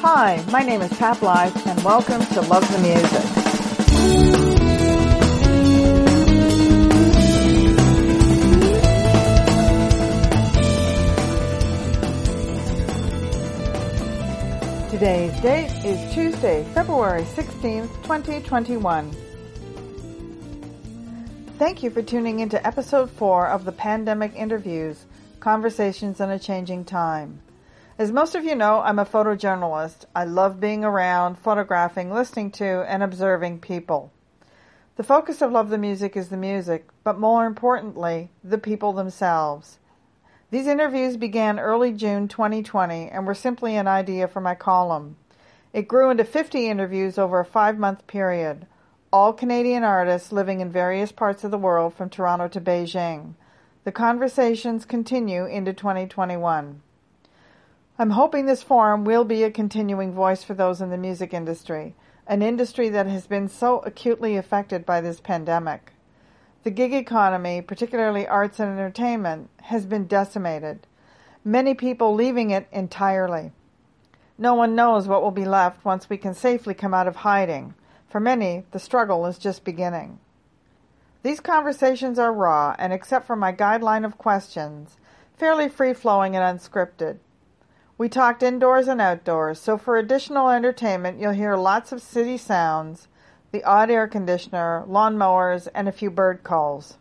Hi, my name is Pat Blythe, and welcome to Love the Music. Today's date is Tuesday, February 16th, 2021. Thank you for tuning into Episode 4 of the Pandemic Interviews, Conversations in a Changing Time. As most of you know, I'm a photojournalist. I love being around, photographing, listening to, and observing people. The focus of Love the Music is the music, but more importantly, the people themselves. These interviews began early June 2020 and were simply an idea for my column. It grew into 50 interviews over a 5-month period, all Canadian artists living in various parts of the world from Toronto to Beijing. The conversations continue into 2021. I'm hoping this forum will be a continuing voice for those in the music industry, an industry that has been so acutely affected by this pandemic. The gig economy, particularly arts and entertainment, has been decimated, many people leaving it entirely. No one knows what will be left once we can safely come out of hiding. For many, the struggle is just beginning. These conversations are raw and, except for my guideline of questions, fairly free-flowing and unscripted. We talked indoors and outdoors, so for additional entertainment, you'll hear lots of city sounds, the odd air conditioner, lawnmowers, and a few bird calls.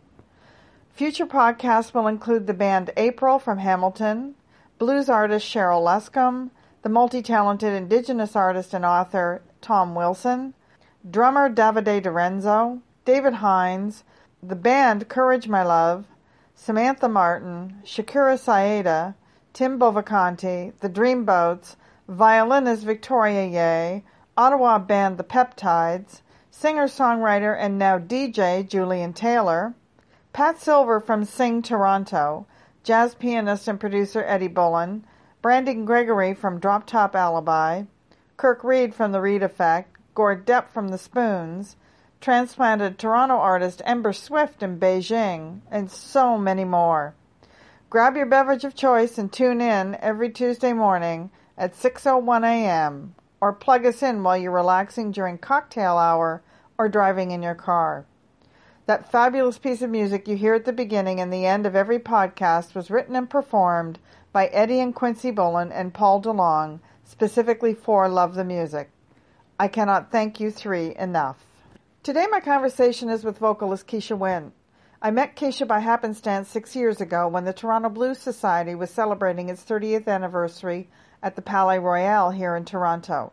Future podcasts will include the band April from Hamilton, blues artist Cheryl Lescom, the multi-talented Indigenous artist and author Tom Wilson, drummer Davide Dorenzo, David Hines, the band Courage My Love, Samantha Martin, Shakura S'Aida, Tim Bovacanti, The Dream Boats, violinist Victoria Ye, Ottawa band The Peptides, singer-songwriter and now DJ Julian Taylor, Pat Silver from Sing Toronto, jazz pianist and producer Eddie Bullen, Brandon Gregory from Drop Top Alibi, Kirk Reed from The Reed Effect, Gord Depp from The Spoons, transplanted Toronto artist Ember Swift in Beijing, and so many more. Grab your beverage of choice and tune in every Tuesday morning at 6:01 a.m. or plug us in while you're relaxing during cocktail hour or driving in your car. That fabulous piece of music you hear at the beginning and the end of every podcast was written and performed by Eddie and Quincy Bullen and Paul DeLong, specifically for Love the Music. I cannot thank you three enough. Today my conversation is with vocalist Quisha Wint. I met Keisha by happenstance 6 years ago when the Toronto Blues Society was celebrating its 30th anniversary at the Palais Royal here in Toronto.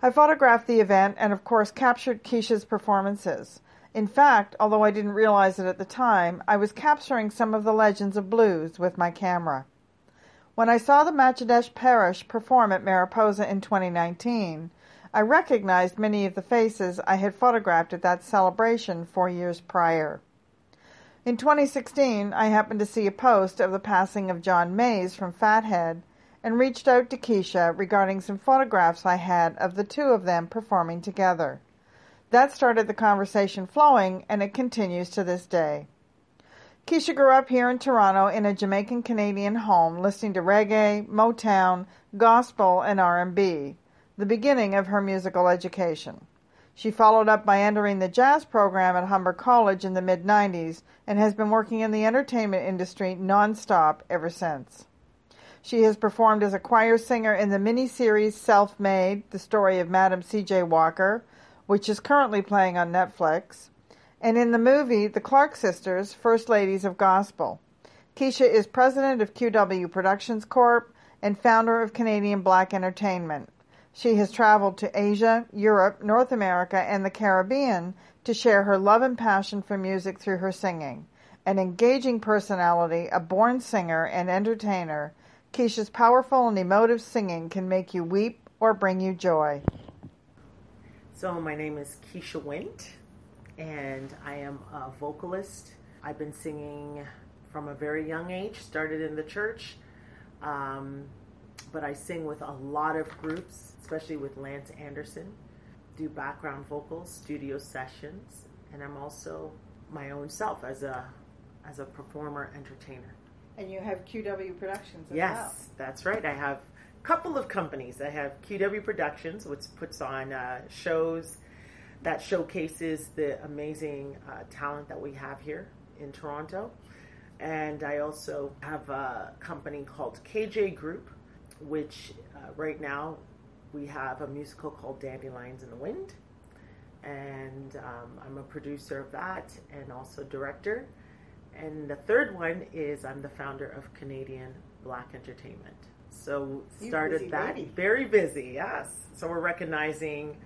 I photographed the event and, of course, captured Keisha's performances. In fact, although I didn't realize it at the time, I was capturing some of the legends of blues with my camera. When I saw the Matchedash Parish perform at Mariposa in 2019, I recognized many of the faces I had photographed at that celebration 4 years prior. In 2016, I happened to see a post of the passing of John Mays from Fathead and reached out to Keisha regarding some photographs I had of the two of them performing together. That started the conversation flowing, and it continues to this day. Keisha grew up here in Toronto in a Jamaican-Canadian home, listening to reggae, Motown, gospel, and R&B, the beginning of her musical education. She followed up by entering the jazz program at Humber College in the mid-90s and has been working in the entertainment industry nonstop ever since. She has performed as a choir singer in the miniseries Self-Made, The Story of Madam C.J. Walker, which is currently playing on Netflix, and in the movie The Clark Sisters, First Ladies of Gospel. Keisha is president of QW Productions Corp. and founder of Canadian Black Entertainment. She has traveled to Asia, Europe, North America, and the Caribbean to share her love and passion for music through her singing. An engaging personality, a born singer and entertainer, Keisha's powerful and emotive singing can make you weep or bring you joy. So my name is Quisha Wint, and I am a vocalist. I've been singing from a very young age, started in the church, but I sing with a lot of groups, especially with Lance Anderson, do background vocals, studio sessions, and I'm also my own self as a performer, entertainer. And you have QW Productions as well. Yes, that's right. I have couple of companies. I have QW Productions, which puts on shows that showcases the amazing talent that we have here in Toronto. And I also have a company called KJ Group, which right now we have a musical called Dandelions in the Wind. And I'm a producer of that and also director. And the third one is I'm the founder of Canadian Black Entertainment. So started that. Lady. Very busy, yes. So we're recognizing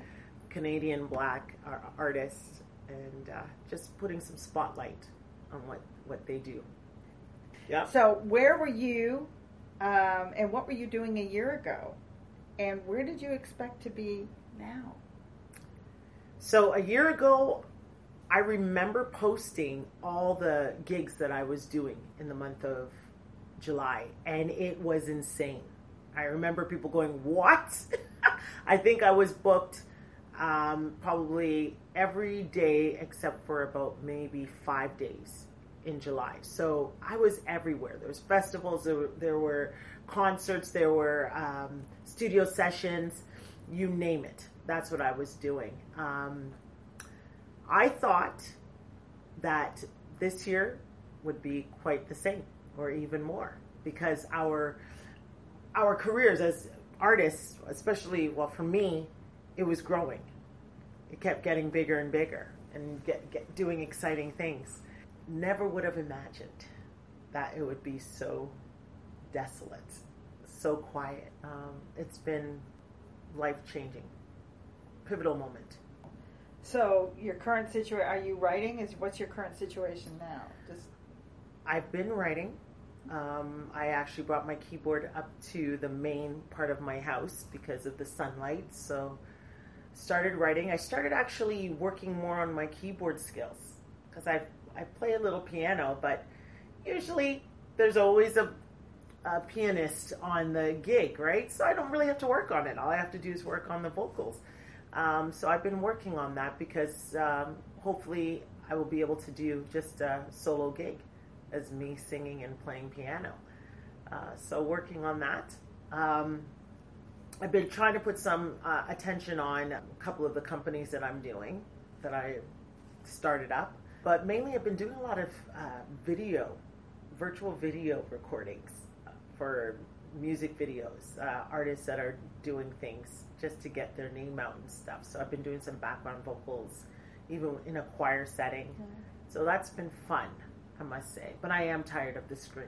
Canadian Black artists and just putting some spotlight on what they do. Yeah. So where were you and what were you doing a year ago? And where did you expect to be now? So a year ago, I remember posting all the gigs that I was doing in the month of July, and it was insane. I remember people going, what? I think I was booked probably every day except for about maybe 5 days in July. So I was everywhere. There was festivals, there were concerts, there were studio sessions, you name it. That's what I was doing. I thought that this year would be quite the same or even more, because our careers as artists, especially, well, for me, it was growing. It kept getting bigger and bigger and doing exciting things. Never would have imagined that it would be so desolate, so quiet. It's been life-changing, pivotal moment. So your current situation, are you writing? What's your current situation now? I've been writing. I actually brought my keyboard up to the main part of my house because of the sunlight. So started writing. I started actually working more on my keyboard skills because I play a little piano, but usually there's always a pianist on the gig, right? So I don't really have to work on it. All I have to do is work on the vocals. So I've been working on that because hopefully I will be able to do just a solo gig as me singing and playing piano. So working on that. I've been trying to put some attention on a couple of the companies that I'm doing, that I started up. But mainly I've been doing a lot of virtual video recordings for music videos, artists that are doing things just to get their name out and stuff. So I've been doing some background vocals, even in a choir setting. Mm-hmm. So that's been fun, I must say. But I am tired of the screen.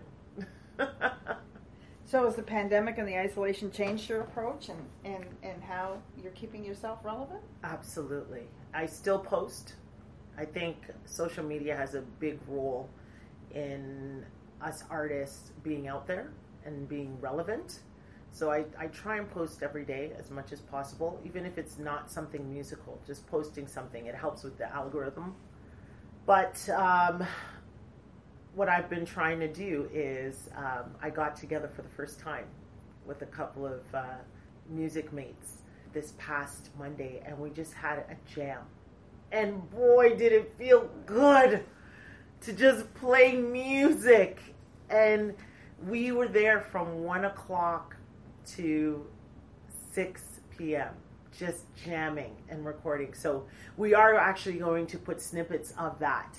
So has the pandemic and the isolation changed your approach and how you're keeping yourself relevant? Absolutely. I still post. I think social media has a big role in us artists being out there and being relevant. So I try and post every day as much as possible, even if it's not something musical, just posting something. It helps with the algorithm. But what I've been trying to do is I got together for the first time with a couple of music mates this past Monday, and we just had a jam. And boy, did it feel good to just play music. And we were there from 1 o'clock to 6 p.m., just jamming and recording. So we are actually going to put snippets of that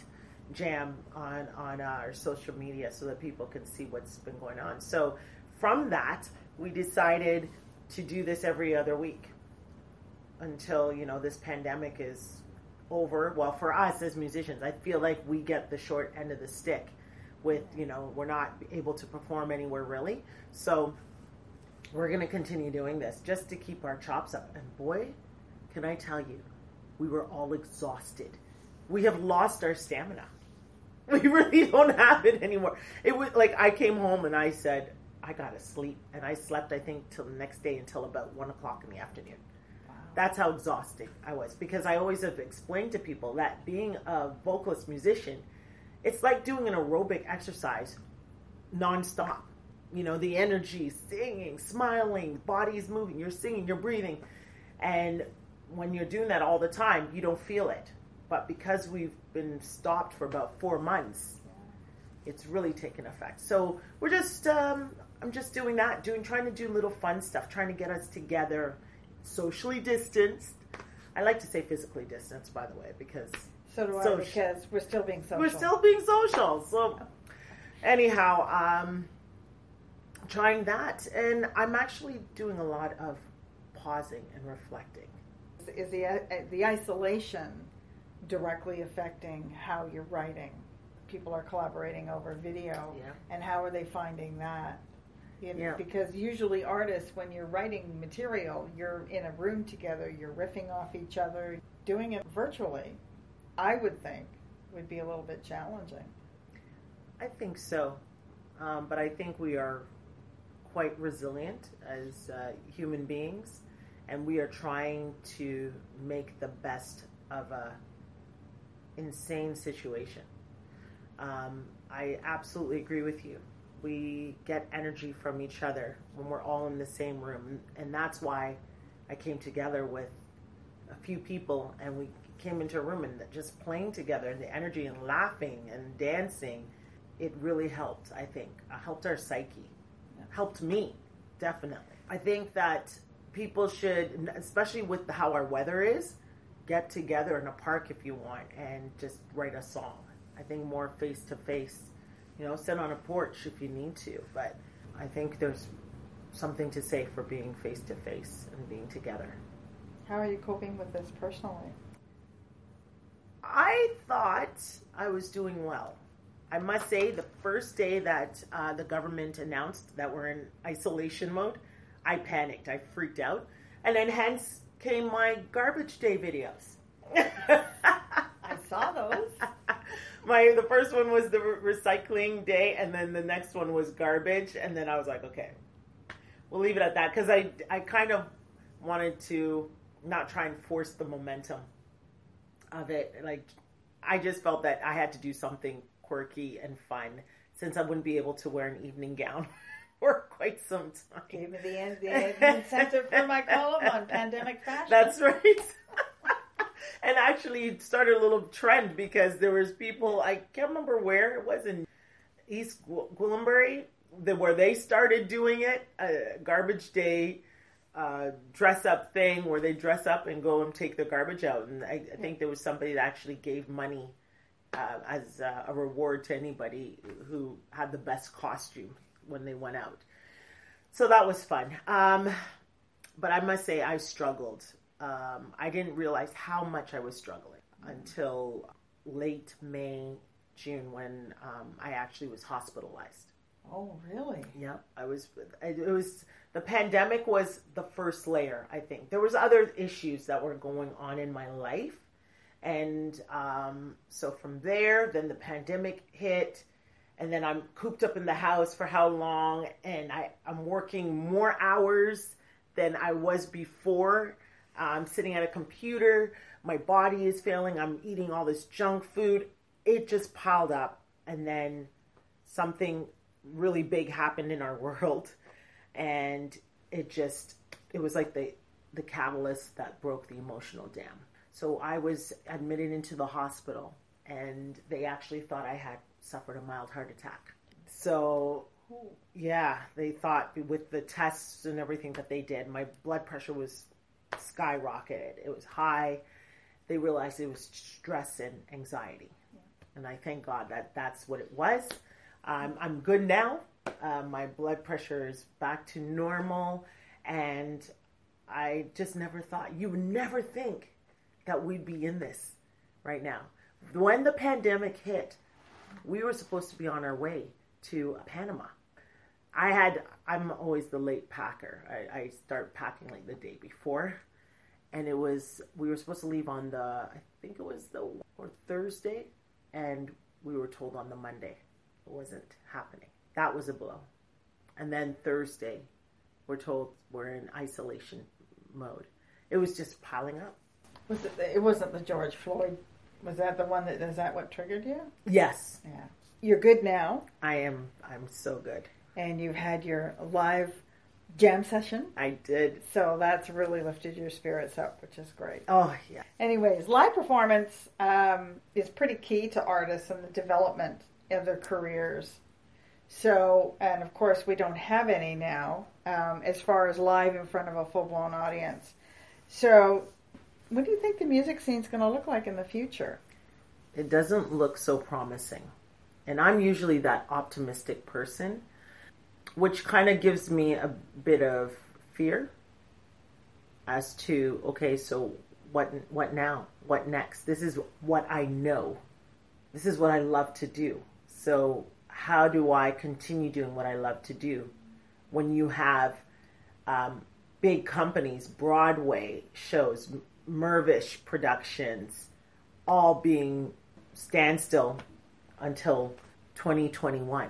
jam on our social media so that people can see what's been going on. So from that, we decided to do this every other week until, this pandemic is over. Well, for us as musicians, I feel like we get the short end of the stick with, we're not able to perform anywhere really. So we're going to continue doing this just to keep our chops up. And boy, can I tell you, we were all exhausted. We have lost our stamina. We really don't have it anymore. It was like, I came home and I said, I got to sleep. And I slept, I think, till the next day until about 1 o'clock in the afternoon. That's how exhausting I was, because I always have explained to people that being a vocalist musician, it's like doing an aerobic exercise nonstop. The energy, singing, smiling, body's moving, you're singing, you're breathing. And when you're doing that all the time, you don't feel it. But because we've been stopped for about 4 months, it's really taken effect. So we're just I'm just doing that, trying to do little fun stuff, trying to get us together, socially distanced. I like to say physically distanced, by the way, because so do I, because we're still being social. So anyhow, trying that, and I'm actually doing a lot of pausing and reflecting. Is the isolation directly affecting how you're writing? People are collaborating over video, and how are they finding that? You know, because usually artists, when you're writing material, you're in a room together, you're riffing off each other. Doing it virtually, I would think, would be a little bit challenging. I think so, but I think we are quite resilient as human beings, and we are trying to make the best of a insane situation. I absolutely agree with you. We get energy from each other when we're all in the same room, and that's why I came together with a few people, and we came into a room and just playing together, and the energy and laughing and dancing, it really helped, I think. It helped our psyche. Helped me, definitely. I think that people should, especially with how our weather is, get together in a park if you want and just write a song. I think more face-to-face, you know, sit on a porch if you need to. But I think there's something to say for being face-to-face and being together. How are you coping with this personally? I thought I was doing well. I must say, the first day that the government announced that we're in isolation mode, I panicked. I freaked out. And then hence came my garbage day videos. I saw those. The first one was the recycling day, and then the next one was garbage. And then I was like, okay, we'll leave it at that. Because I kind of wanted to not try and force the momentum of it. Like, I just felt that I had to do something quirky and fun, since I wouldn't be able to wear an evening gown for quite some time. Gave me the incentive for my column on pandemic fashion. That's right. And actually, it started a little trend because there was people, I can't remember where it was, in East Gwillimbury, where they started doing it, a garbage day dress-up thing where they dress up and go and take the garbage out. And I think there was somebody that actually gave money as a reward to anybody who had the best costume when they went out. So that was fun. But I must say I struggled. I didn't realize how much I was struggling until late May, June, when I actually was hospitalized. Oh, really? Yeah. The pandemic was the first layer, I think. There was other issues that were going on in my life. And so from there, then the pandemic hit, and then I'm cooped up in the house for how long, and I'm working more hours than I was before. I'm sitting at a computer. My body is failing. I'm eating all this junk food. It just piled up, and then something really big happened in our world, and it was like the catalyst that broke the emotional dam. So I was admitted into the hospital, and they actually thought I had suffered a mild heart attack. So, yeah, they thought with the tests and everything that they did, my blood pressure was skyrocketed. It was high. They realized it was stress and anxiety. Yeah. And I thank God that that's what it was. I'm good now. My blood pressure is back to normal, and I just never thought, you would never think that we'd be in this right now. When the pandemic hit, we were supposed to be on our way to Panama. I'm always the late packer. I start packing like the day before. And we were supposed to leave on I think it was Thursday. And we were told on the Monday. It wasn't happening. That was a blow. And then Thursday, we're told we're in isolation mode. It was just piling up. It wasn't the George Floyd. Was that the one is that what triggered you? Yes. Yeah. You're good now. I am. I'm so good. And you had your live jam session. I did. So that's really lifted your spirits up, which is great. Oh, yeah. Anyways, live performance is pretty key to artists and the development of their careers. So, and of course we don't have any now, as far as live in front of a full-blown audience. So, what do you think the music scene's going to look like in the future? It doesn't look so promising. And I'm usually that optimistic person, which kind of gives me a bit of fear as to, okay, so what now? What next? This is what I know. This is what I love to do. So how do I continue doing what I love to do when you have big companies, Broadway shows, Mervish Productions, all being standstill until 2021.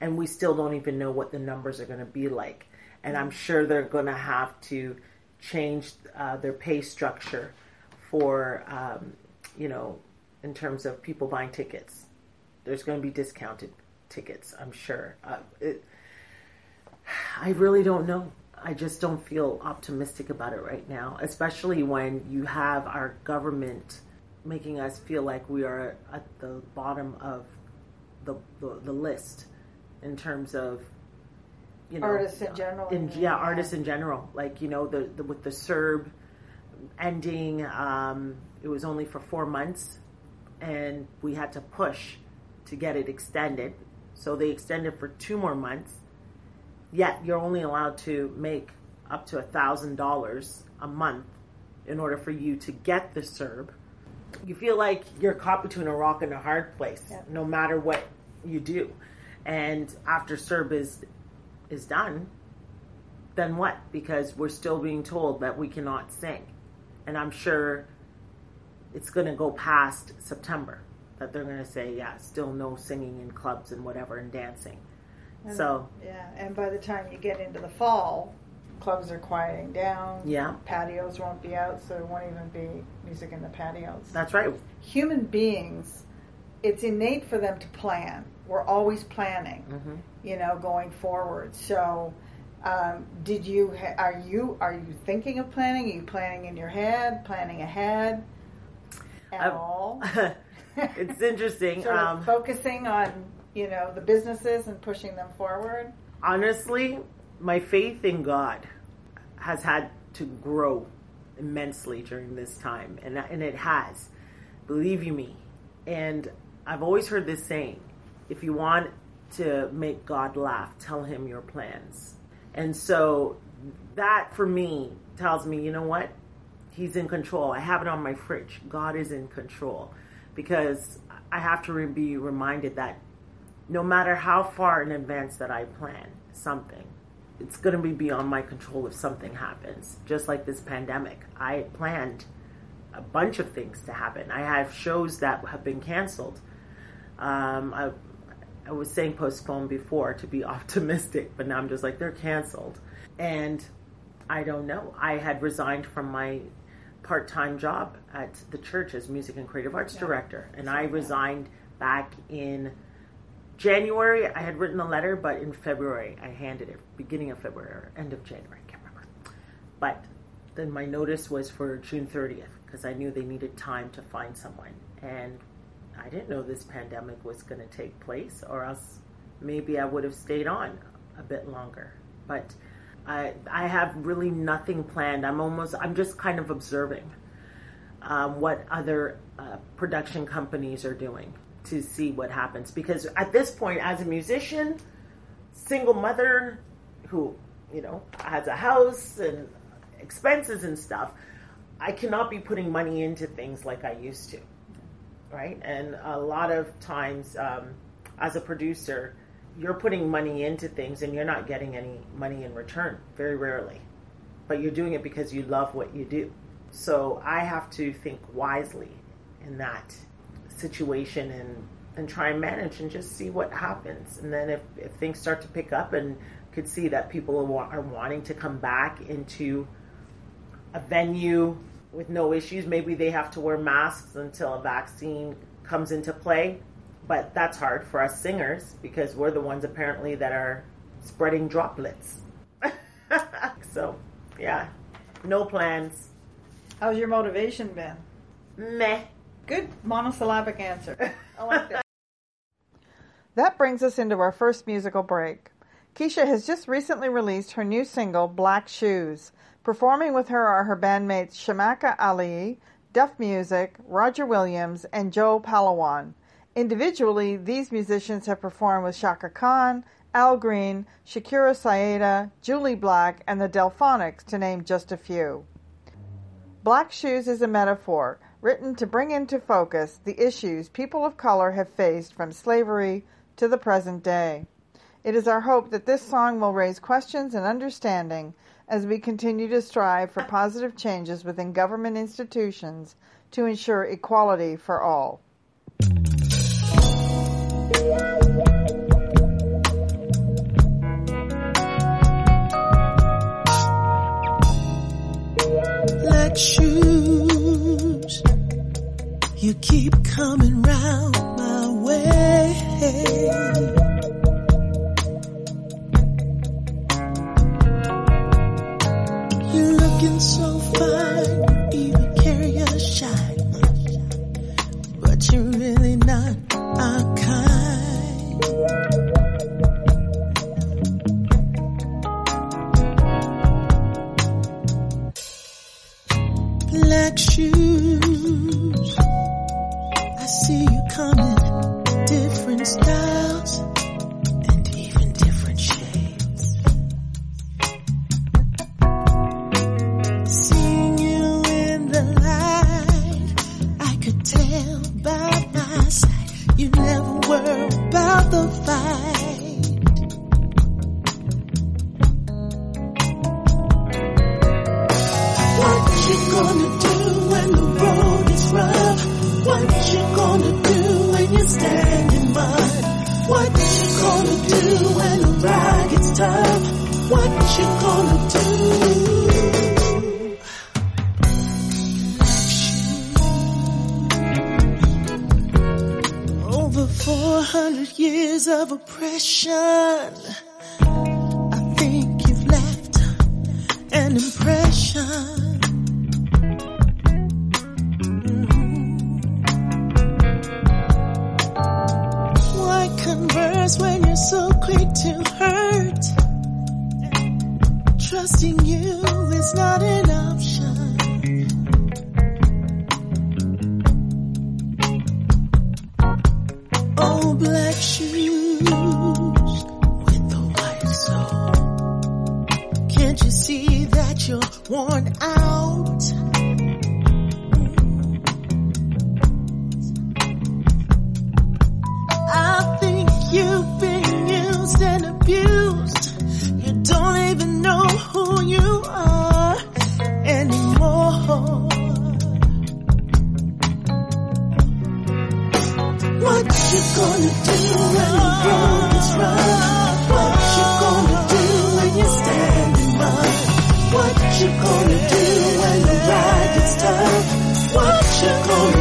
And we still don't even know what the numbers are going to be like. And I'm sure they're going to have to change their pay structure for, you know, in terms of people buying tickets. There's going to be discounted tickets, I'm sure. I really don't know. I just don't feel optimistic about it right now, especially when you have our government making us feel like we are at the bottom of the list in terms of, you know, artists in general. Artists in general. Like, you know, the with the CERB ending, it was only for 4 months, and we had to push to get it extended. So they extended for 2 more months. Yet you're only allowed to make up to $1,000 a month in order for you to get the CERB. You feel like you're caught between a rock and a hard place, yep, no matter what you do. And after CERB is done, then what? Because we're still being told that we cannot sing. And I'm sure it's going to go past September that they're going to say, yeah, still no singing in clubs and whatever and dancing. And so yeah, and by the time you get into the fall, clubs are quieting down. Yeah, patios won't be out, so there won't even be music in the patios. That's right. Human beings, it's innate for them to plan. We're always planning, you know, going forward. So, are you thinking of planning? Are you planning in your head? Planning ahead? At all? It's interesting. Sort of focusing on, you know, the businesses and pushing them forward? Honestly, my faith in God has had to grow immensely during this time, and it has, believe you me. And I've always heard this saying, if you want to make God laugh, tell him your plans. And so that for me tells me, you know what? He's in control. I have it on my fridge. God is in control, because I have to be reminded that no matter how far in advance that I plan something, it's going to be beyond my control if something happens. Just like this pandemic, I planned a bunch of things to happen. I have shows that have been canceled. I was saying postponed before to be optimistic, but now I'm just like, they're canceled. And I don't know. I had resigned from my part-time job at the church as music and creative arts director. And I resigned back in January. I had written a letter, but in February, I handed it, beginning of February, or end of January, I can't remember. But then my notice was for June 30th, because I knew they needed time to find someone. And I didn't know this pandemic was going to take place, or else maybe I would have stayed on a bit longer. But I have really nothing planned. I'm just kind of observing what other production companies are doing to see what happens. Because at this point, as a musician, single mother who, you know, has a house and expenses and stuff, I cannot be putting money into things like I used to, right? And a lot of times, as a producer, you're putting money into things and you're not getting any money in return, very rarely. But you're doing it because you love what you do. So I have to think wisely in that situation and try and manage and just see what happens. And then if things start to pick up and could see that people are wanting to come back into a venue with no issues, maybe they have to wear masks until a vaccine comes into play. But that's hard for us singers, because we're the ones apparently that are spreading droplets. So, yeah, no plans. How's your motivation been? Meh. Good monosyllabic answer. I like that. That brings us into our first musical break. Keisha has just recently released her new single, Black Shoes. Performing with her are her bandmates Shamaka Ali, Duff Music, Roger Williams, and Joe Palawan. Individually, these musicians have performed with Chaka Khan, Al Green, Shakura S'Aida, Julie Black, and the Delphonics, to name just a few. Black Shoes is a metaphor, written to bring into focus the issues people of color have faced from slavery to the present day. It is our hope that this song will raise questions and understanding as we continue to strive for positive changes within government institutions to ensure equality for all. Black shoes, you keep coming round my way. You're looking so fine, even carry a shine, but you're really not our kind. Black shoes, I see you coming, different styles and even different shades. Seeing you in the light, I could tell by my sight, you never were about the fight. Gonna do when the road is rough? What you gonna do when you stand in mud? What you gonna do when the ride gets tough? What you gonna do? Over 400 years of oppression, I think you've left an impression. When you're so quick to hurt, trusting you is not an option. Oh, black shoes with the white sole, can't you see that you're worn out? You've been used and abused. You don't even know who you are anymore. What you gonna do when the road is rough? What you gonna do when you stand in mud? What you gonna do when the ride is tough? What you gonna do?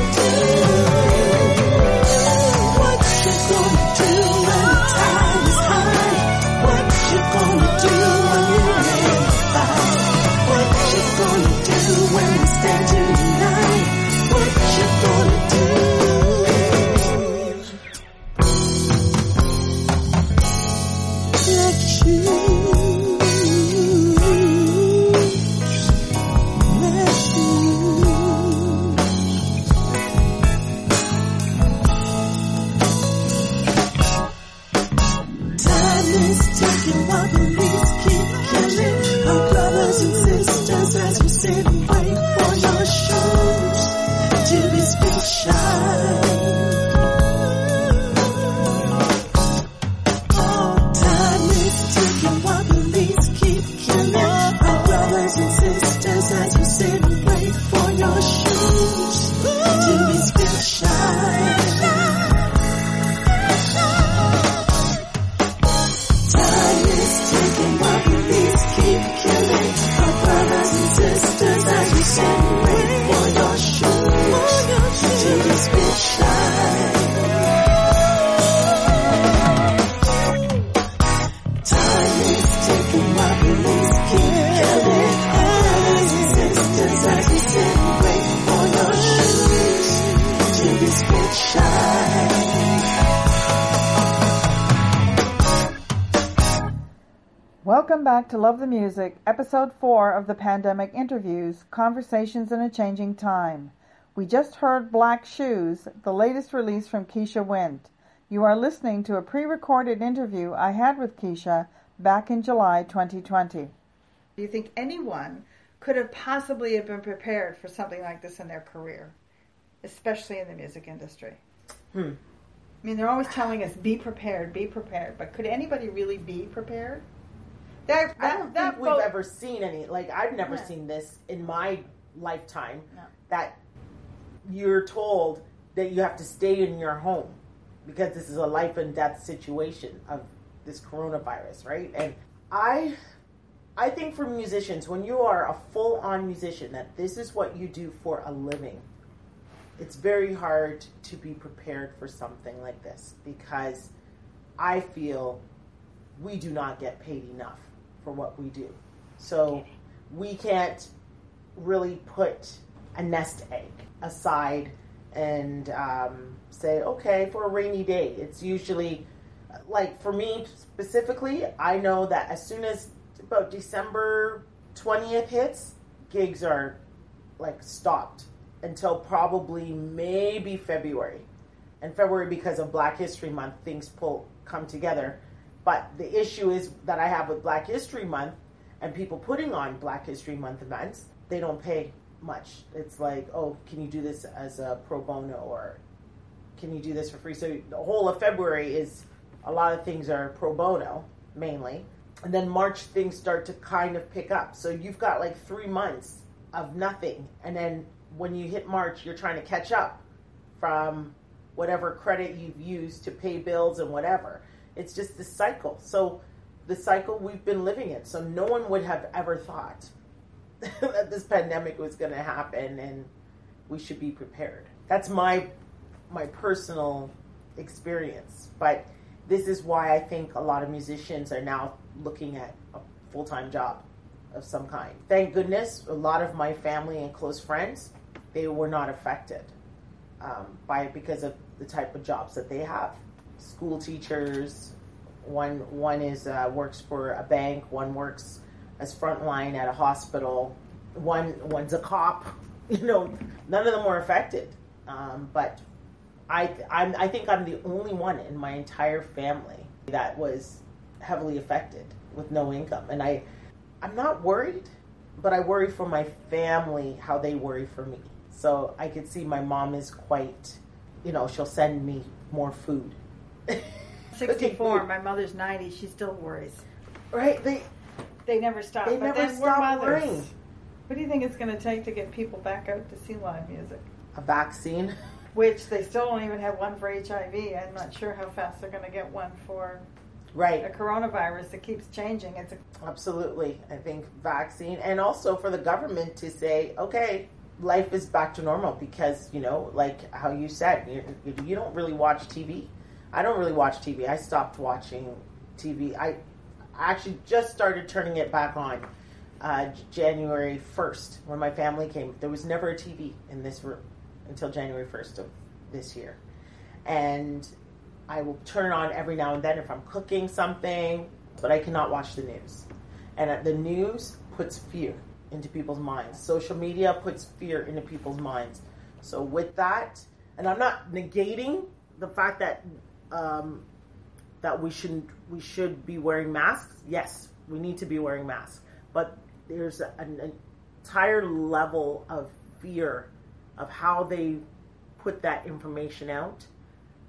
Welcome back to Love the Music, Episode 4 of the Pandemic Interviews, Conversations in a Changing Time. We just heard Black Shoes, the latest release from Quisha Wint. You are listening to a pre-recorded interview I had with Keisha back in July 2020. Do you think anyone could have possibly have been prepared for something like this in their career, especially in the music industry? I mean, they're always telling us, be prepared, but could anybody really be prepared? I don't think we've ever seen any, like, I've never seen this in my lifetime, that you're told that you have to stay in your home because this is a life and death situation of this coronavirus, right? And I think for musicians, when you are a full-on musician, that this is what you do for a living, it's very hard to be prepared for something like this because I feel we do not get paid enough for what we do. So we can't really put a nest egg aside and say, okay, for a rainy day. It's usually, like for me specifically, I know that as soon as about December 20th hits, gigs are like stopped until probably maybe February. And February, because of Black History Month, things come together. But the issue is that I have with Black History Month and people putting on Black History Month events, they don't pay much. It's like, oh, can you do this as a pro bono or can you do this for free? So the whole of February is a lot of things are pro bono mainly. And then March things start to kind of pick up. So you've got like 3 months of nothing. And then when you hit March, you're trying to catch up from whatever credit you've used to pay bills and whatever. It's just this cycle. So the cycle we've been living in. So no one would have ever thought that this pandemic was going to happen and we should be prepared. That's my personal experience. But this is why I think a lot of musicians are now looking at a full-time job of some kind. Thank goodness a lot of my family and close friends, they were not affected because of the type of jobs that they have. School teachers, one is works for a bank, one works as frontline at a hospital, one's a cop. You know, none of them were affected. But I think I'm the only one in my entire family that was heavily affected with no income. And I'm not worried, but I worry for my family how they worry for me. So I could see my mom is quite, you know, she'll send me more food. 64, my mother's 90, she still worries. Right? They never stop. They never stop worrying. What do you think it's going to take to get people back out to see live music? A vaccine. Which they still don't even have one for HIV. I'm not sure how fast they're going to get one for the coronavirus. It keeps changing. Absolutely. I think vaccine. And also for the government to say, okay, life is back to normal because, you know, like how you said, you don't really watch TV. I don't really watch TV. I stopped watching TV. I actually just started turning it back on January 1st when my family came. There was never a TV in this room until January 1st of this year. And I will turn on every now and then if I'm cooking something, but I cannot watch the news. And the news puts fear into people's minds. Social media puts fear into people's minds. So with that, and I'm not negating the fact that that we should be wearing masks. Yes, we need to be wearing masks. But there's an entire level of fear of how they put that information out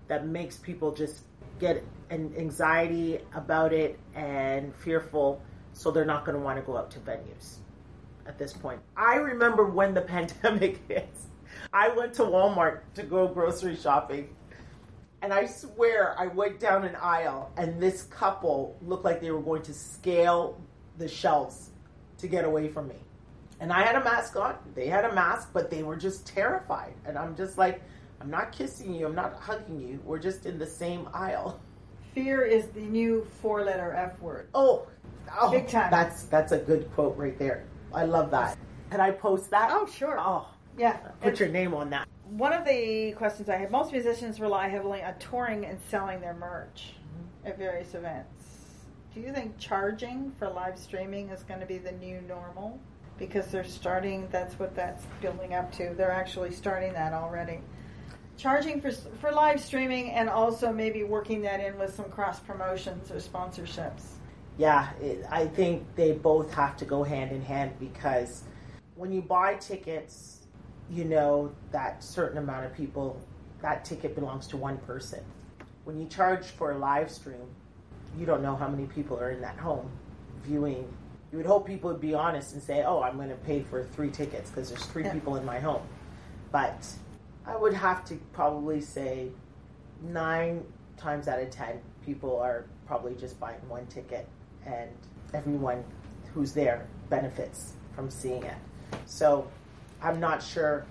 that makes people just get an anxiety about it and fearful, so they're not going to want to go out to venues at this point. I remember when the pandemic hits, I went to Walmart to go grocery shopping. And I swear I went down an aisle and this couple looked like they were going to scale the shelves to get away from me. And I had a mask on. They had a mask, but they were just terrified. And I'm just like, I'm not kissing you. I'm not hugging you. We're just in the same aisle. Fear is the new 4-letter F word. Oh, big time. That's a good quote right there. I love that. Can I post that? Oh, sure. Oh, yeah. Put your name on that. One of the questions I have, most musicians rely heavily on touring and selling their merch at various events. Do you think charging for live streaming is going to be the new normal? Because they're starting, that's what that's building up to. They're actually starting that already. Charging for live streaming, and also maybe working that in with some cross promotions or sponsorships. Yeah, I think they both have to go hand in hand, because when you buy tickets, you know that certain amount of people, that ticket belongs to one person. When you charge for a live stream, you don't know how many people are in that home viewing. You would hope people would be honest and say, oh, I'm going to pay for 3 tickets because there's 3 people in my home. But I would have to probably say 9 times out of 10 people are probably just buying 1 ticket, and everyone who's there benefits from seeing it. So I'm not sure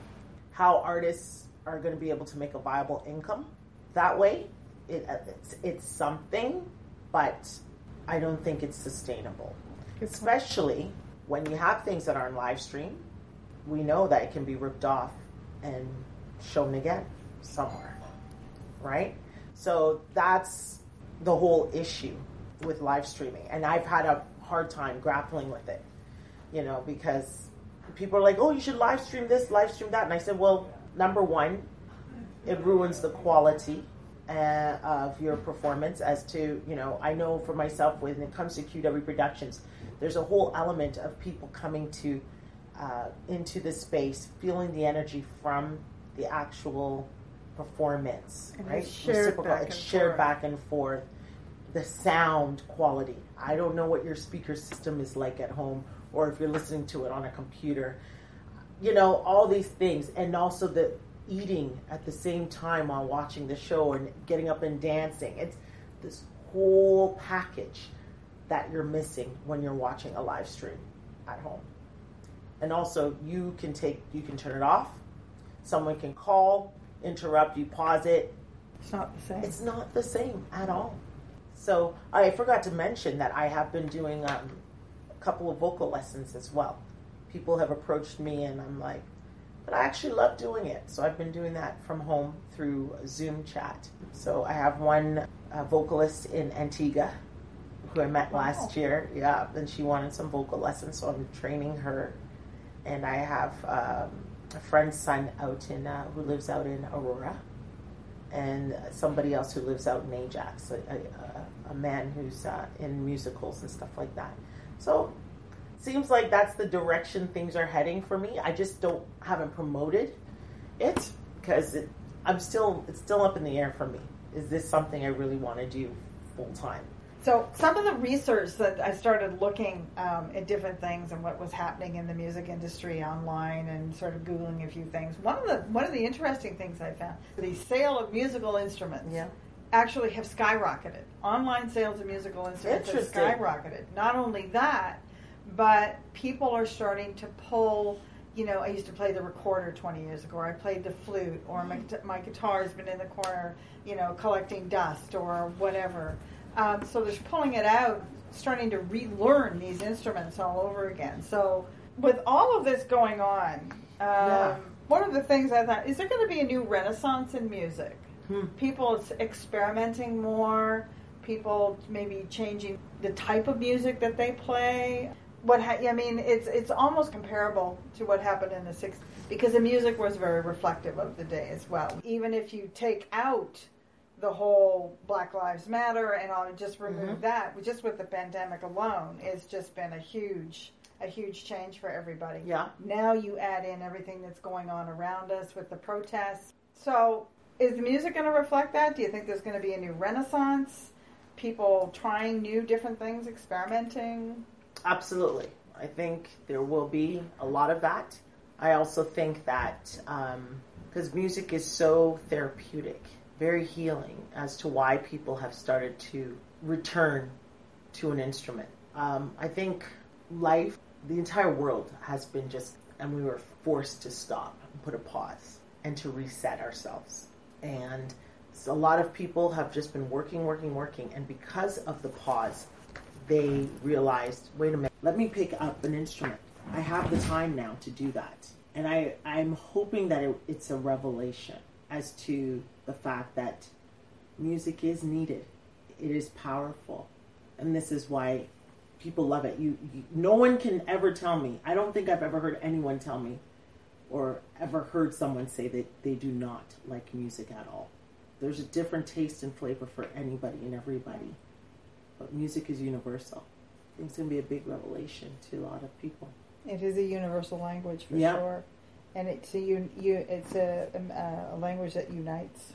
how artists are going to be able to make a viable income that way. It's something, but I don't think it's sustainable. Especially when you have things that are on live stream, we know that it can be ripped off and shown again somewhere, right? So that's the whole issue with live streaming. And I've had a hard time grappling with it, you know, because people are like, oh, you should live stream this, live stream that. And I said, well, number one, it ruins the quality of your performance. As to, you know, I know for myself, when it comes to QW Productions, there's a whole element of people coming to into the space, feeling the energy from the actual performance, and right? It's shared back and forth. The sound quality. I don't know what your speaker system is like at home, or if you're listening to it on a computer. You know, all these things, and also the eating at the same time while watching the show and getting up and dancing. It's this whole package that you're missing when you're watching a live stream at home. And also you can turn it off. Someone can call, interrupt, you pause it. It's not the same. It's not the same at all. So I forgot to mention that I have been doing a couple of vocal lessons as well. People have approached me and I'm like, but I actually love doing it. So I've been doing that from home through Zoom chat. So I have one vocalist in Antigua who I met last year. Yeah, and she wanted some vocal lessons, so I'm training her. And I have a friend's son out in who lives out in Aurora, and somebody else who lives out in Ajax, a man who's in musicals and stuff like that. So seems like that's the direction things are heading for me. I just haven't promoted it because it's still up in the air for me. Is this something I really want to do full time? So some of the research that I started looking at different things and what was happening in the music industry online, and sort of Googling a few things. One of the interesting things I found, the sale of musical instruments. Yeah. Actually have skyrocketed. Online sales of musical instruments have skyrocketed. Not only that, but people are starting to pull, you know, I used to play the recorder 20 years ago, or I played the flute, or my guitar's been in the corner, you know, collecting dust or whatever. So there's pulling it out, starting to relearn these instruments all over again. So with all of this going on, one of the things I thought, is there going to be a new renaissance in music? People experimenting more, people maybe changing the type of music that they play. It's almost comparable to what happened in the 60s, because the music was very reflective of the day as well. Even if you take out the whole Black Lives Matter and all, just remove that, just with the pandemic alone, it's just been a huge change for everybody. Yeah. Now you add in everything that's going on around us with the protests. So is the music going to reflect that? Do you think there's going to be a new renaissance? People trying new, different things, experimenting? Absolutely. I think there will be a lot of that. I also think that because music is so therapeutic, very healing, as to why people have started to return to an instrument. I think life, the entire world has been and we were forced to stop and put a pause and to reset ourselves. And so a lot of people have just been working. And because of the pause, they realized, wait a minute, let me pick up an instrument. I have the time now to do that. And I'm hoping that it's a revelation as to the fact that music is needed. It is powerful. and this is why people love it. You no one can ever tell me. I don't think I've ever heard anyone tell me or ever heard someone say that they do not like music at all. There's a different taste and flavor for anybody and everybody. But music is universal. It's going to be a big revelation to a lot of people. It is a universal language for sure. And it's a language that unites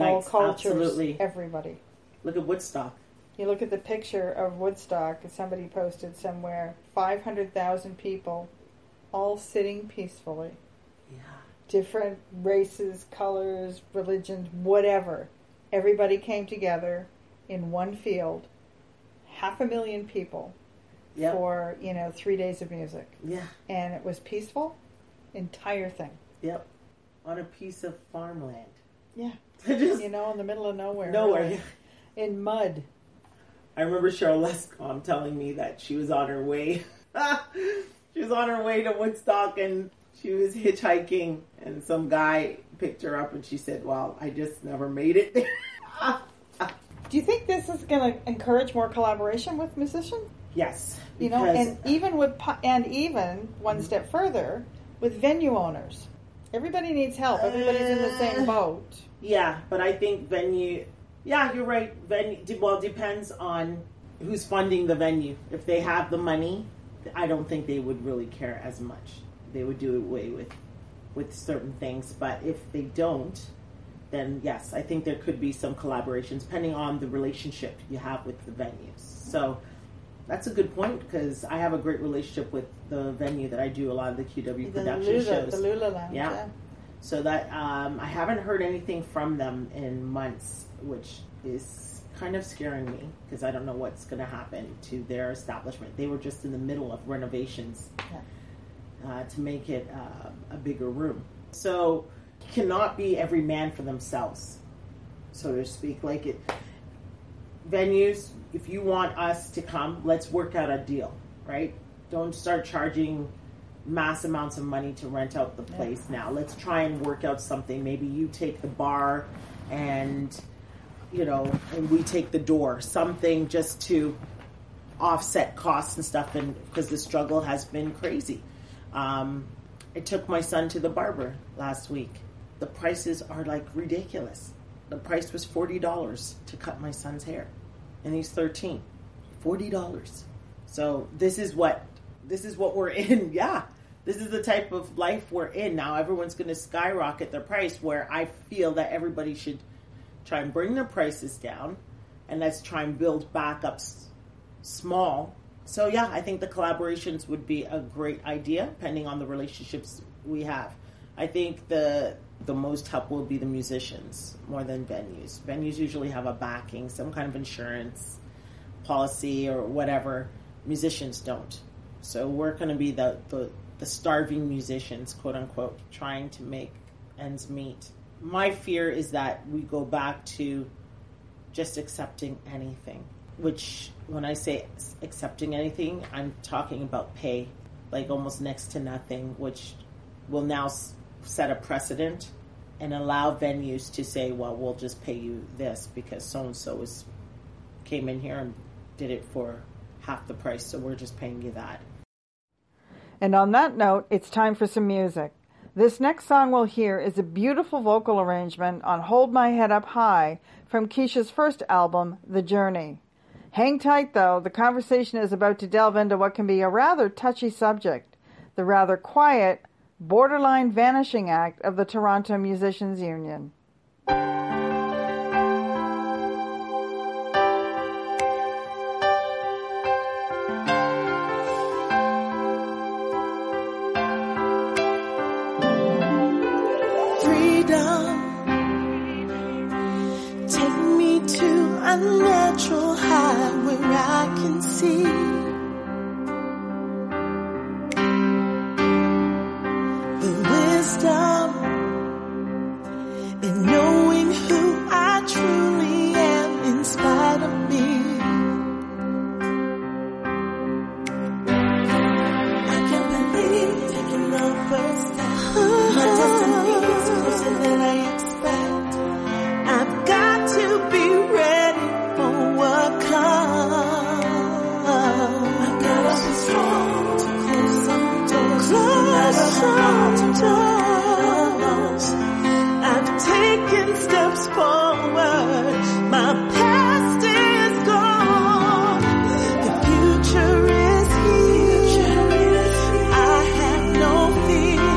all cultures, absolutely. Everybody. Look at Woodstock. You look at the picture of Woodstock, somebody posted somewhere, 500,000 people all sitting peacefully. Yeah. Different races, colors, religions, whatever. Everybody came together in one field, 500,000 people for, 3 days of music. Yeah. And it was peaceful, entire thing. Yep. On a piece of farmland. Yeah. Just, in the middle of nowhere. Nowhere. Really. In mud. I remember Cheryl Lescom telling me that she was on her way. She was on her way to Woodstock and she was hitchhiking and some guy picked her up and she said, "Well, I just never made it." Do you think this is going to encourage more collaboration with musicians? Yes. And even one step further with venue owners. Everybody needs help. Everybody's in the same boat. Yeah, but I think venue... Yeah, you're right. Well, it depends on who's funding the venue. If they have the money, I don't think they would really care as much. They would do away with certain things. But if they don't, then yes, I think there could be some collaborations depending on the relationship you have with the venues. So that's a good point because I have a great relationship with the venue that I do a lot of the QW production shows. The Lula Lounge. Yeah. So that I haven't heard anything from them in months, which is kind of scaring me because I don't know what's going to happen to their establishment. They were just in the middle of renovations to make it a bigger room. So cannot be every man for themselves, so to speak. Like venues, if you want us to come, let's work out a deal, right? Don't start charging mass amounts of money to rent out the place now. Let's try and work out something. Maybe you take the bar and we take the door, something just to offset costs and stuff, and because the struggle has been crazy. I took my son to the barber last week. The prices are like ridiculous. The price was $40 to cut my son's hair, and he's 13. $40. So this is what we're in. Yeah. This is the type of life we're in now. Everyone's going to skyrocket their price, where I feel that everybody should try and bring their prices down, and let's try and build back up small. So yeah, I think the collaborations would be a great idea, depending on the relationships we have. I think the most help will be the musicians more than venues. Venues usually have a backing, some kind of insurance policy or whatever. Musicians don't. So we're going to be the starving musicians, quote unquote, trying to make ends meet. My fear is that we go back to just accepting anything, which when I say accepting anything, I'm talking about pay, like almost next to nothing, which will now set a precedent and allow venues to say, well, we'll just pay you this because so-and-so came in here and did it for half the price, so we're just paying you that. And on that note, it's time for some music. This next song we'll hear is a beautiful vocal arrangement on Hold My Head Up High from Keisha's first album, The Journey. Hang tight, though. The conversation is about to delve into what can be a rather touchy subject, the rather quiet, borderline vanishing act of the Toronto Musicians Union. Natural high where I can see the wisdom in knowing who I truly am in spite of me. I can't believe taking the first step. My destiny is closer than I expect. I've got to be ready. Come door to doors. I've taken steps forward. My past is gone. The future is here. I have no fear.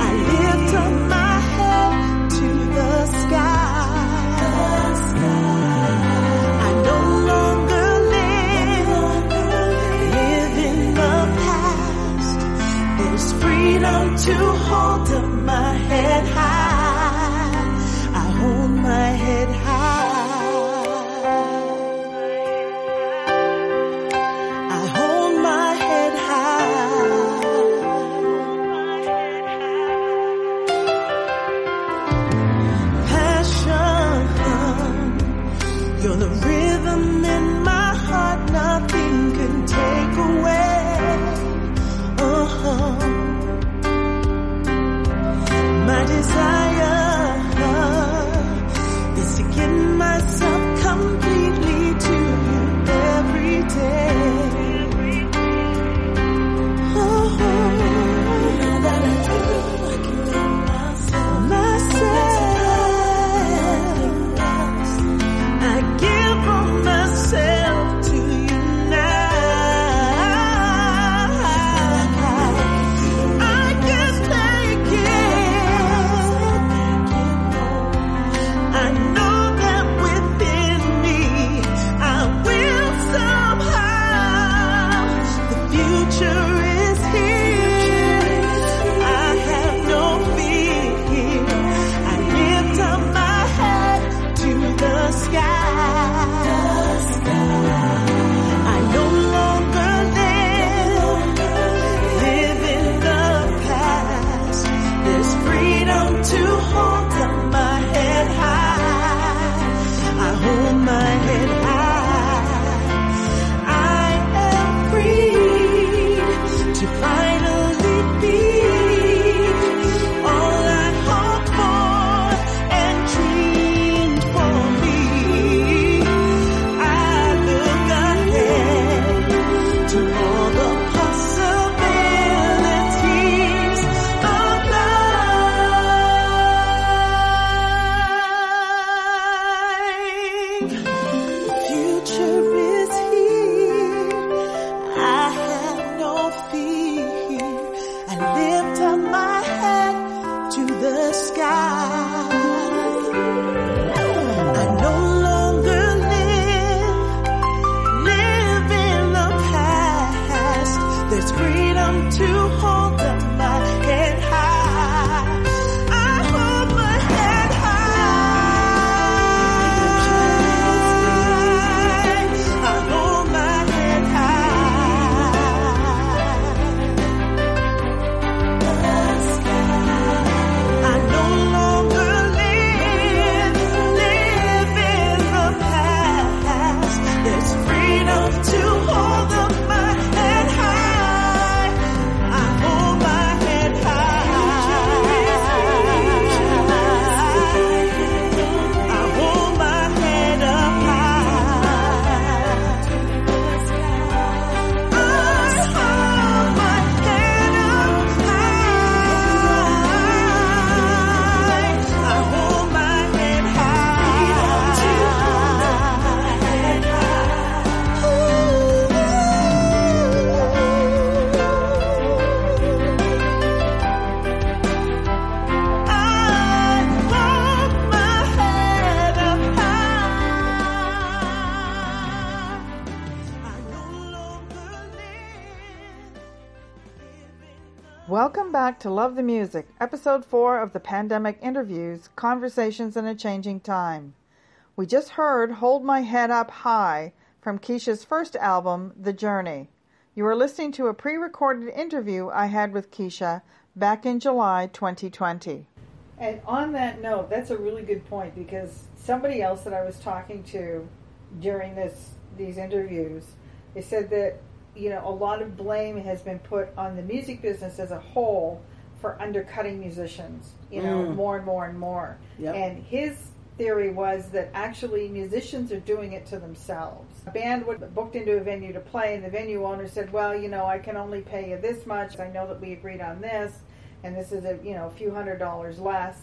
I lift up my head to the sky. I no longer live in the past. There's freedom to hold up my head high. I hold my head high. Welcome back to Love the Music, Episode 4 of the Pandemic Interviews, Conversations in a Changing Time. We just heard Hold My Head Up High from Keisha's first album, The Journey. You are listening to a pre-recorded interview I had with Keisha back in July 2020. And on that note, that's a really good point, because somebody else that I was talking to during these interviews, they said that a lot of blame has been put on the music business as a whole for undercutting musicians, more and more and more. Yep. And his theory was that actually musicians are doing it to themselves. A band was booked into a venue to play, and the venue owner said, well, you know, I can only pay you this much. I know that we agreed on this, and this is a few $100s less.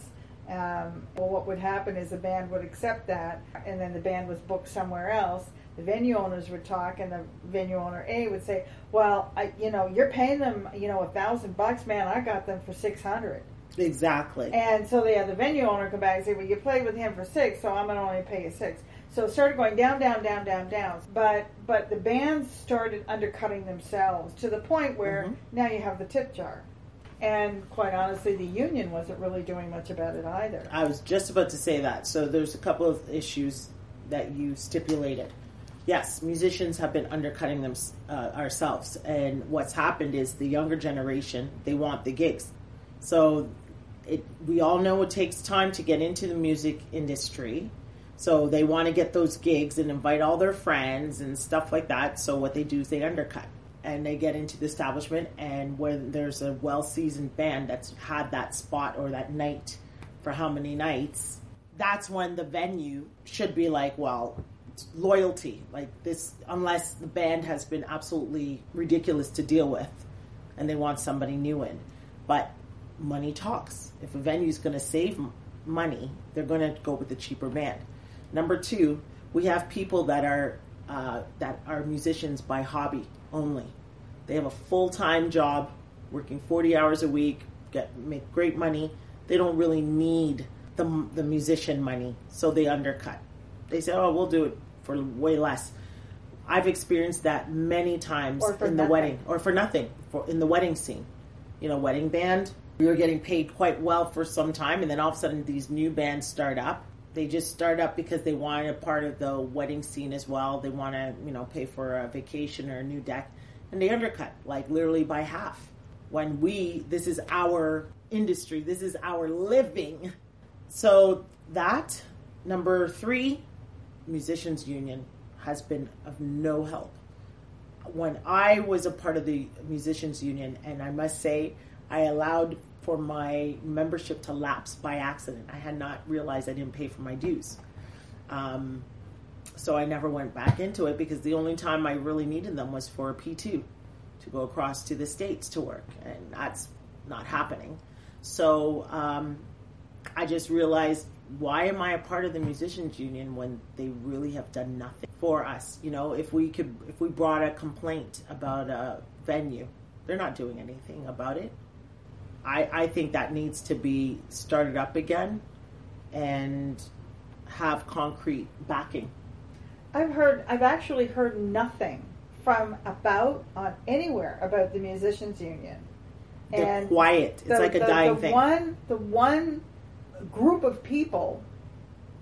Well, what would happen is the band would accept that, and then the band was booked somewhere else. The venue owners would talk, and the venue owner A would say, well, you're paying them, $1,000, man, I got them for $600. Exactly. And so they had the venue owner come back and say, well, you played with him for $600, so I'm going to only pay you $600. So it started going down. But the bands started undercutting themselves to the point where now you have the tip jar. And quite honestly, the union wasn't really doing much about it either. I was just about to say that. So there's a couple of issues that you stipulated. Yes, musicians have been undercutting ourselves. And what's happened is the younger generation, they want the gigs. So we all know it takes time to get into the music industry. So they want to get those gigs and invite all their friends and stuff like that. So what they do is they undercut. And they get into the establishment, and where there's a well-seasoned band that's had that spot or that night for how many nights, that's when the venue should be like, well, loyalty. Like this, unless the band has been absolutely ridiculous to deal with and they want somebody new in. But money talks. If a venue's going to save money, they're going to go with the cheaper band. Number two, we have people that are musicians by hobby only. They have a full-time job, working 40 hours a week, make great money. They don't really need the musician money, so they undercut. They say, oh, we'll do it for way less. I've experienced that many times in the wedding scene. Wedding band, we were getting paid quite well for some time, and then all of a sudden these new bands start up. They just start up because they want a part of the wedding scene as well. They want to, pay for a vacation or a new deck. And they undercut, like, literally by half. When this is our industry. This is our living. So that, number three, musicians union has been of no help. When I was a part of the musicians union, and I must say, I allowed for my membership to lapse by accident. I had not realized I didn't pay for my dues. So I never went back into it, because the only time I really needed them was for a P2 to go across to the States to work, and that's not happening. So I just realized, why am I a part of the musicians union when they really have done nothing for us? If we brought a complaint about a venue, they're not doing anything about it. I think that needs to be started up again and have concrete backing. I've actually heard nothing on anywhere about the musicians union. They're quiet. It's like a dying thing. The one group of people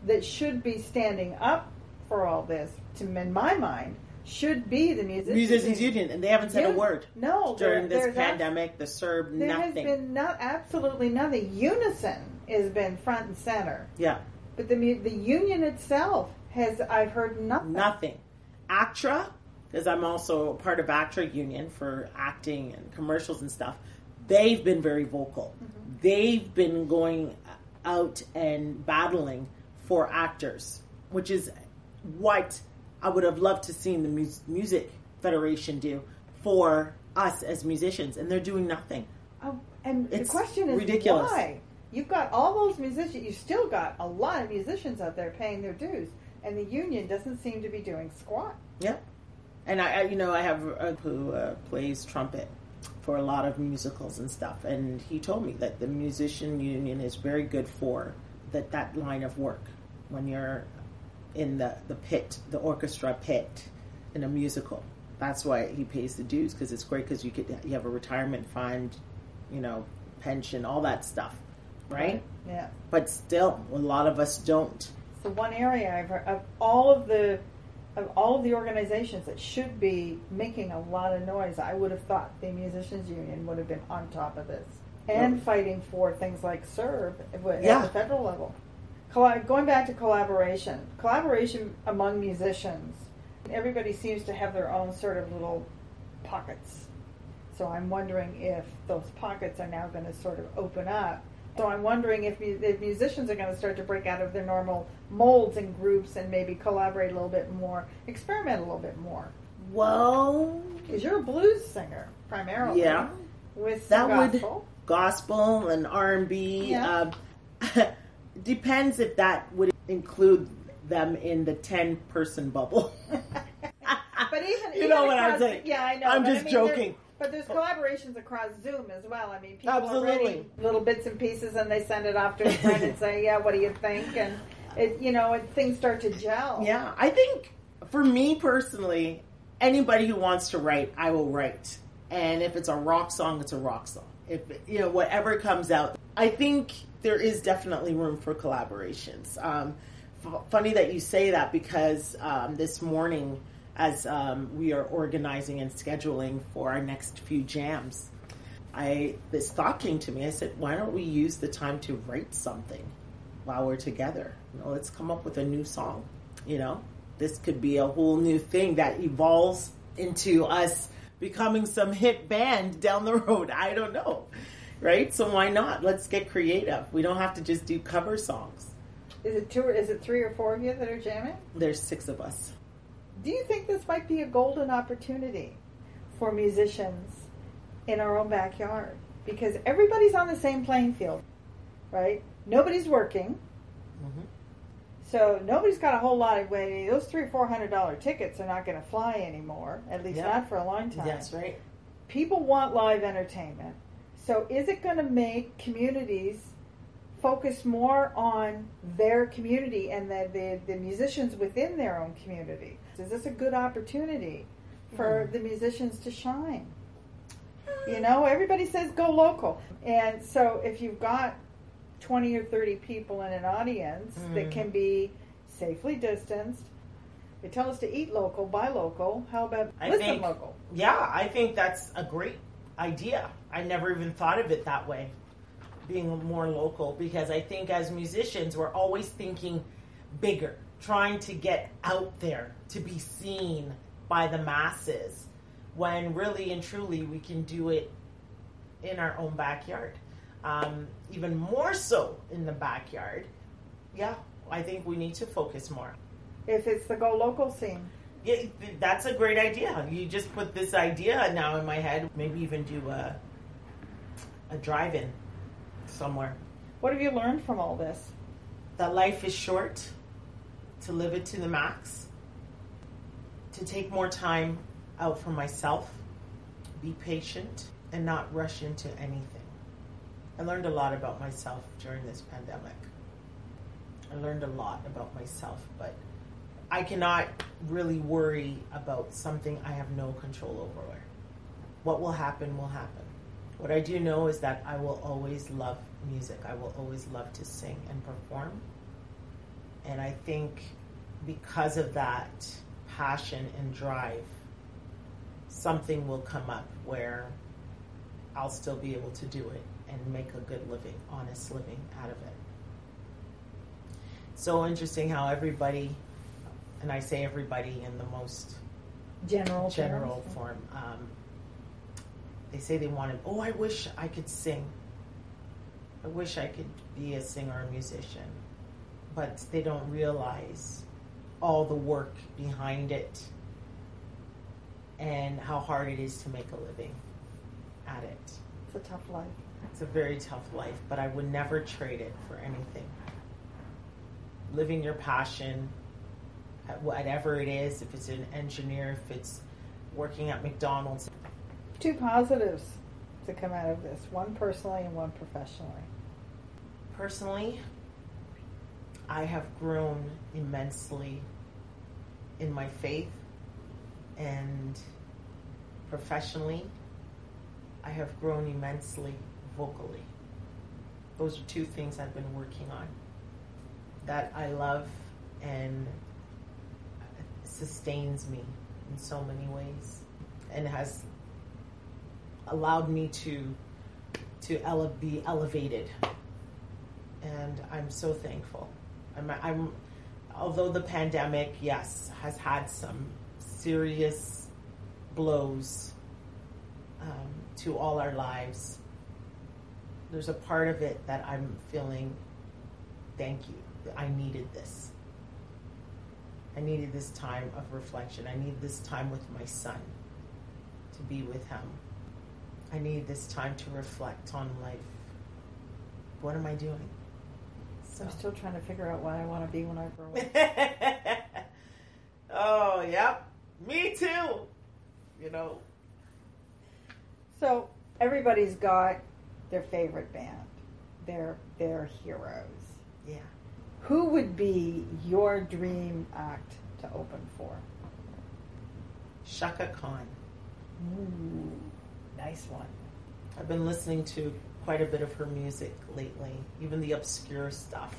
that should be standing up for all this, in my mind, should be the musicians union, and they haven't said a word. No, during this pandemic, the CERB, nothing. There has been absolutely nothing. Unison has been front and center. Yeah, but the union itself has. I've heard nothing. Nothing. ACTRA, because I'm also part of ACTRA union for acting and commercials and stuff. They've been very vocal. Mm-hmm. They've been going out and battling for actors, which is what I would have loved to seen the Music Federation do for us as musicians, and they're doing nothing. And it's the question is ridiculous. Why? You've got all those musicians. You still got a lot of musicians out there paying their dues, and the union doesn't seem to be doing squat. Yeah, and I have who plays trumpet for a lot of musicals and stuff, and he told me that the musician union is very good for that line of work when you're in the pit, the orchestra pit, in a musical. That's why he pays the dues, because it's great, because you have a retirement fund, pension, all that stuff, right? Yeah. But still, a lot of us don't. So one area I've heard, of all of the organizations that should be making a lot of noise, I would have thought the musicians union would have been on top of this and fighting for things like CERB at the federal level. Going back to collaboration among musicians, everybody seems to have their own sort of little pockets. So I'm wondering if those pockets are now going to sort of open up So I'm wondering if the musicians are going to start to break out of their normal molds and groups and maybe collaborate a little bit more, experiment a little bit more. Well, because you're a blues singer primarily. Yeah. With some gospel. Gospel and R&B. Yeah. Depends if that would include them in the 10-person bubble. But even you know what I'm saying? Yeah, I know. I'm just joking. But there's collaborations across Zoom as well. I mean, people are writing little bits and pieces, and they send it off to a friend and say, "Yeah, what do you think?" And it, you know, things start to gel. Yeah, I think for me personally, anybody who wants to write, I will write. And if it's a rock song, it's a rock song. If you know whatever comes out, I think there is definitely room for collaborations. Funny that you say that because this morning, as we are organizing and scheduling for our next few jams, this thought came to me. I said, why don't we use the time to write something while we're together? You know, let's come up with a new song. You know, this could be a whole new thing that evolves into us becoming some hit band down the road. I don't know, right? So why not? Let's get creative. We don't have to just do cover songs. Is it 3 or 4 of you that are jamming? There's 6 of us. Do you think this might be a golden opportunity for musicians in our own backyard? Because everybody's on the same playing field, right? Nobody's working. Mm-hmm. So nobody's got a whole lot of way. Those $300-400 tickets are not going to fly anymore, at least not for a long time. That's right. People want live entertainment. So is it going to make communities focus more on their community and the musicians within their own community? Is this a good opportunity for the musicians to shine? You know, everybody says go local. And so if you've got 20 or 30 people in an audience that can be safely distanced, they tell us to eat local, buy local. How about listen local? Yeah, I think that's a great idea. I never even thought of it that way, being more local, because I think as musicians, we're always thinking bigger, trying to get out there, to be seen by the masses, when really and truly we can do it in our own backyard. Even more so in the backyard. Yeah, I think we need to focus more. If it's the go local scene. Yeah, that's a great idea. You just put this idea now in my head. Maybe even do a drive-in somewhere. What have you learned from all this? That life is short, to live it to the max, to take more time out for myself, be patient, and not rush into anything. I learned a lot about myself during this pandemic. I learned a lot about myself, but I cannot really worry about something I have no control over. What will happen will happen. What I do know is that I will always love music. I will always love to sing and perform. And I think because of that passion and drive, something will come up where I'll still be able to do it and make a good living, honest living out of it. So interesting how everybody, and I say everybody in the most general form, they say they want to, I wish I could sing. I wish I could be a singer or a musician. But they don't realize all the work behind it and how hard it is to make a living at it. It's a tough life. It's a very tough life, but I would never trade it for anything. Living your passion, whatever it is, if it's an engineer, if it's working at McDonald's. 2 positives to come out of this, one personally and one professionally. Personally, I have grown immensely in my faith, and professionally, I have grown immensely vocally. Those are 2 things I've been working on that I love and sustains me in so many ways and has allowed me to be elevated. And I'm so thankful. I'm although the pandemic, yes, has had some serious blows to all our lives, there's a part of it that I'm feeling, thank you. I needed this. I needed this time of reflection. I needed this time with my son, to be with him. I needed this time to reflect on life. What am I doing? So I'm still trying to figure out what I want to be when I grow up. Oh, yep. Me too. You know. So everybody's got their favorite band, their heroes. Yeah. Who would be your dream act to open for? Chaka Khan. Ooh, nice one. I've been listening to quite a bit of her music lately, even the obscure stuff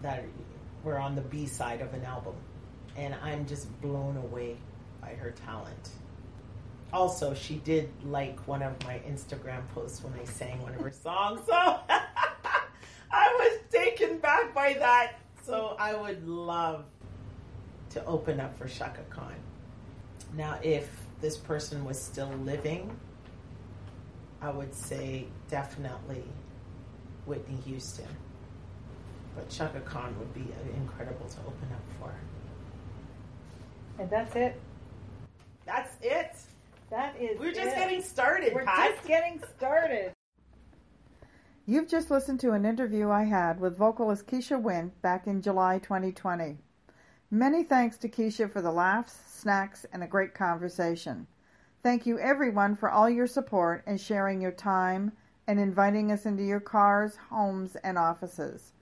that were on the B side of an album. And I'm just blown away by her talent. Also, she did like one of my Instagram posts when I sang one of her songs. So I was taken back by that. So I would love to open up for Chaka Khan. Now, if this person was still living, I would say definitely Whitney Houston. But Chaka Khan would be incredible to open up for. And that's it. That's it. That is We're just it. Getting started, We're Pat. Just getting started. You've just listened to an interview I had with vocalist Quisha Wint back in July 2020. Many thanks to Keisha for the laughs, snacks, and a great conversation. Thank you, everyone, for all your support and sharing your time and inviting us into your cars, homes, and offices.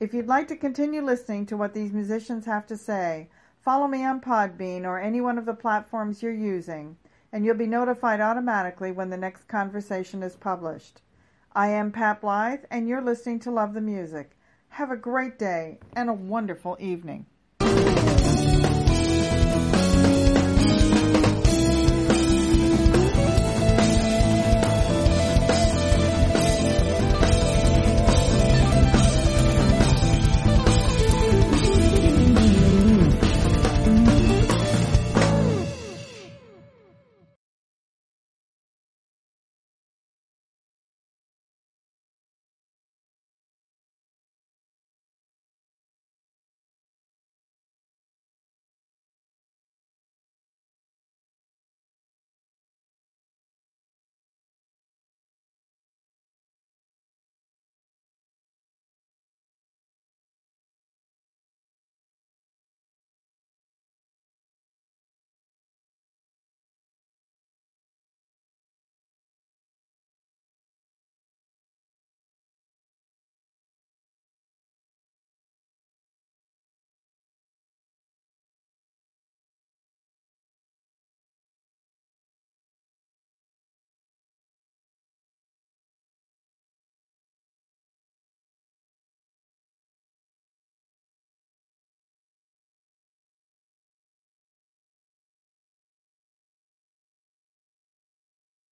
If you'd like to continue listening to what these musicians have to say, follow me on Podbean or any one of the platforms you're using, and you'll be notified automatically when the next conversation is published. I am Pat Blythe, and you're listening to Love the Music. Have a great day and a wonderful evening.